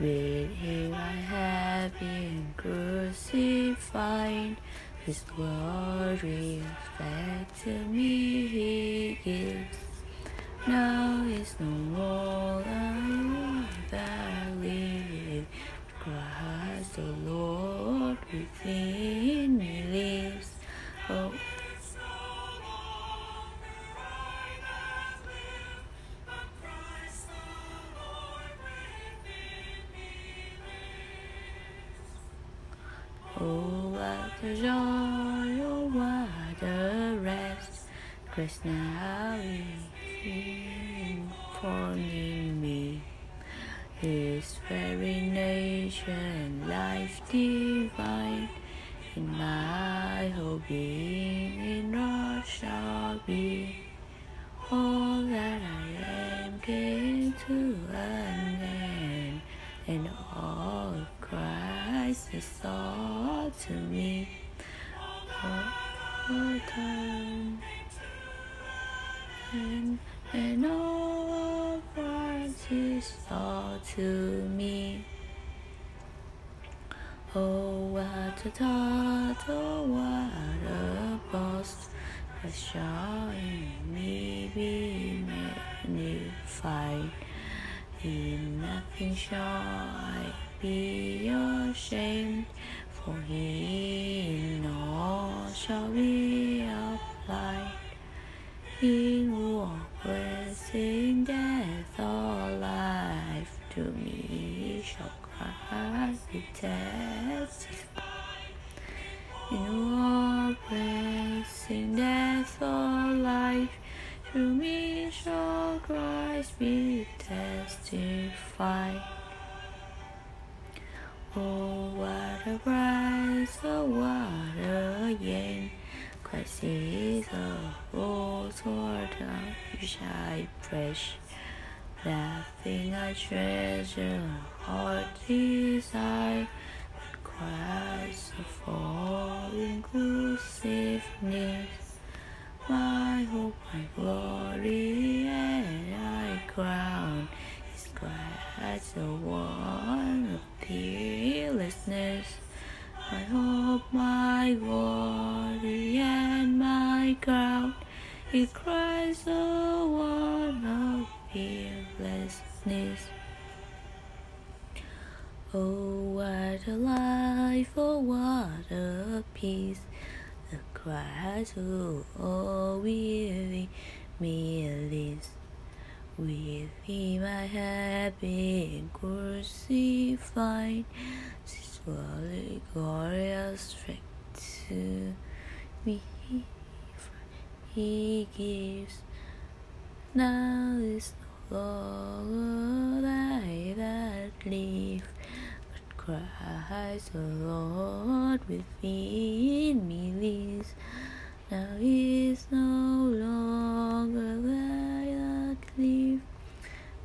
With him I have been crucified, his glory back to me he gives. Now it's no more that I live, Christ the Lord within me lives. Oh, oh, what a joy, oh, what a rest, Christ now is informing me. His very nation, life divine, in my whole being, in all shall be. All that I am came to an end, and all of Christ is all to me. All time and all of Christ is all to me. Oh, what a thought, oh, what a boast, Christ shall in me be magnified. In nothing shall I be ashamed, for he in all shall be applied. He who always in death or life, to me shall Christ be testified. He who always in death or life, to me shall Christ be testified. Oh, what a price, oh, what a gain, Christ is the rose toward which I press. Nothing I treasure or desire, but Christ of all inclusiveness. My hope, my glory, and I crown is Christ, the one of fearlessness. My hope, my glory, and my crown is Christ, the one of fearlessness. Oh, what a life, oh, what a peace, the Christ who always me lives. With him I have been crucified, this worldly glorious strength to me he gives. Now is no longer I that live, Christ the Lord within me lives. Now is no longer I that live,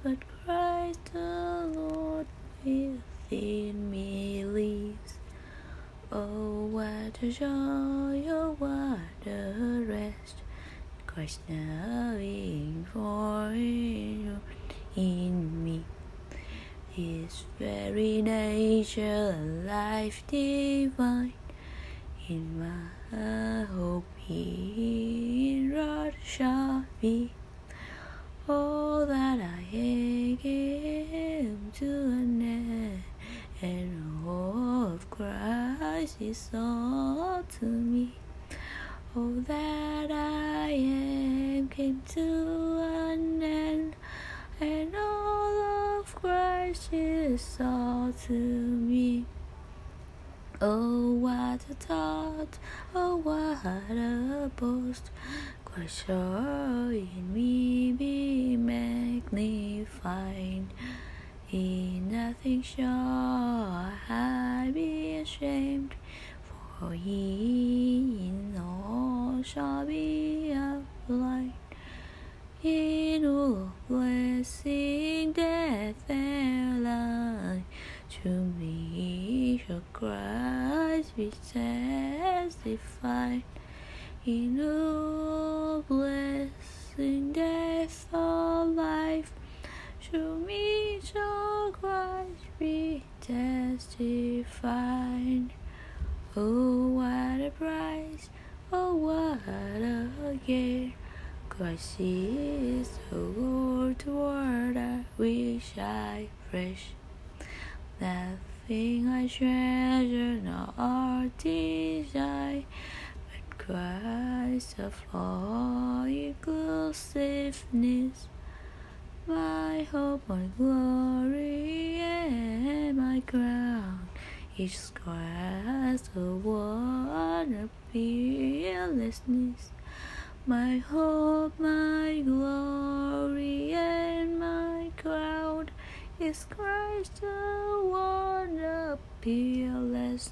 but Christ the Lord within me lives. Oh, what a joy, oh, what a rest, Christ now informing in me. His very nature, life divine, in my hope he wrought shall be. All that I came to an end, and all of Christ is all to me. All that I am came to an end, and all of Christ is all to me. Oh, what a thought, oh, what a boast, Christ shall in me be magnified. In nothing shall I be ashamed, for he in all shall be applied. In all blessing, death and life, to me shall Christ be testified. In all blessing, death or life, to me shall Christ be testified. Oh, what a price, oh, what a gain. Christ is the Lord, toward I wish I fresh. Nothing I treasure, nor art desire, but Christ of all inclusiveness. My hope, my glory, and my crown is Christ, the one of fearlessness. My hope, my glory, and my crown is Christ, the one of fearlessness.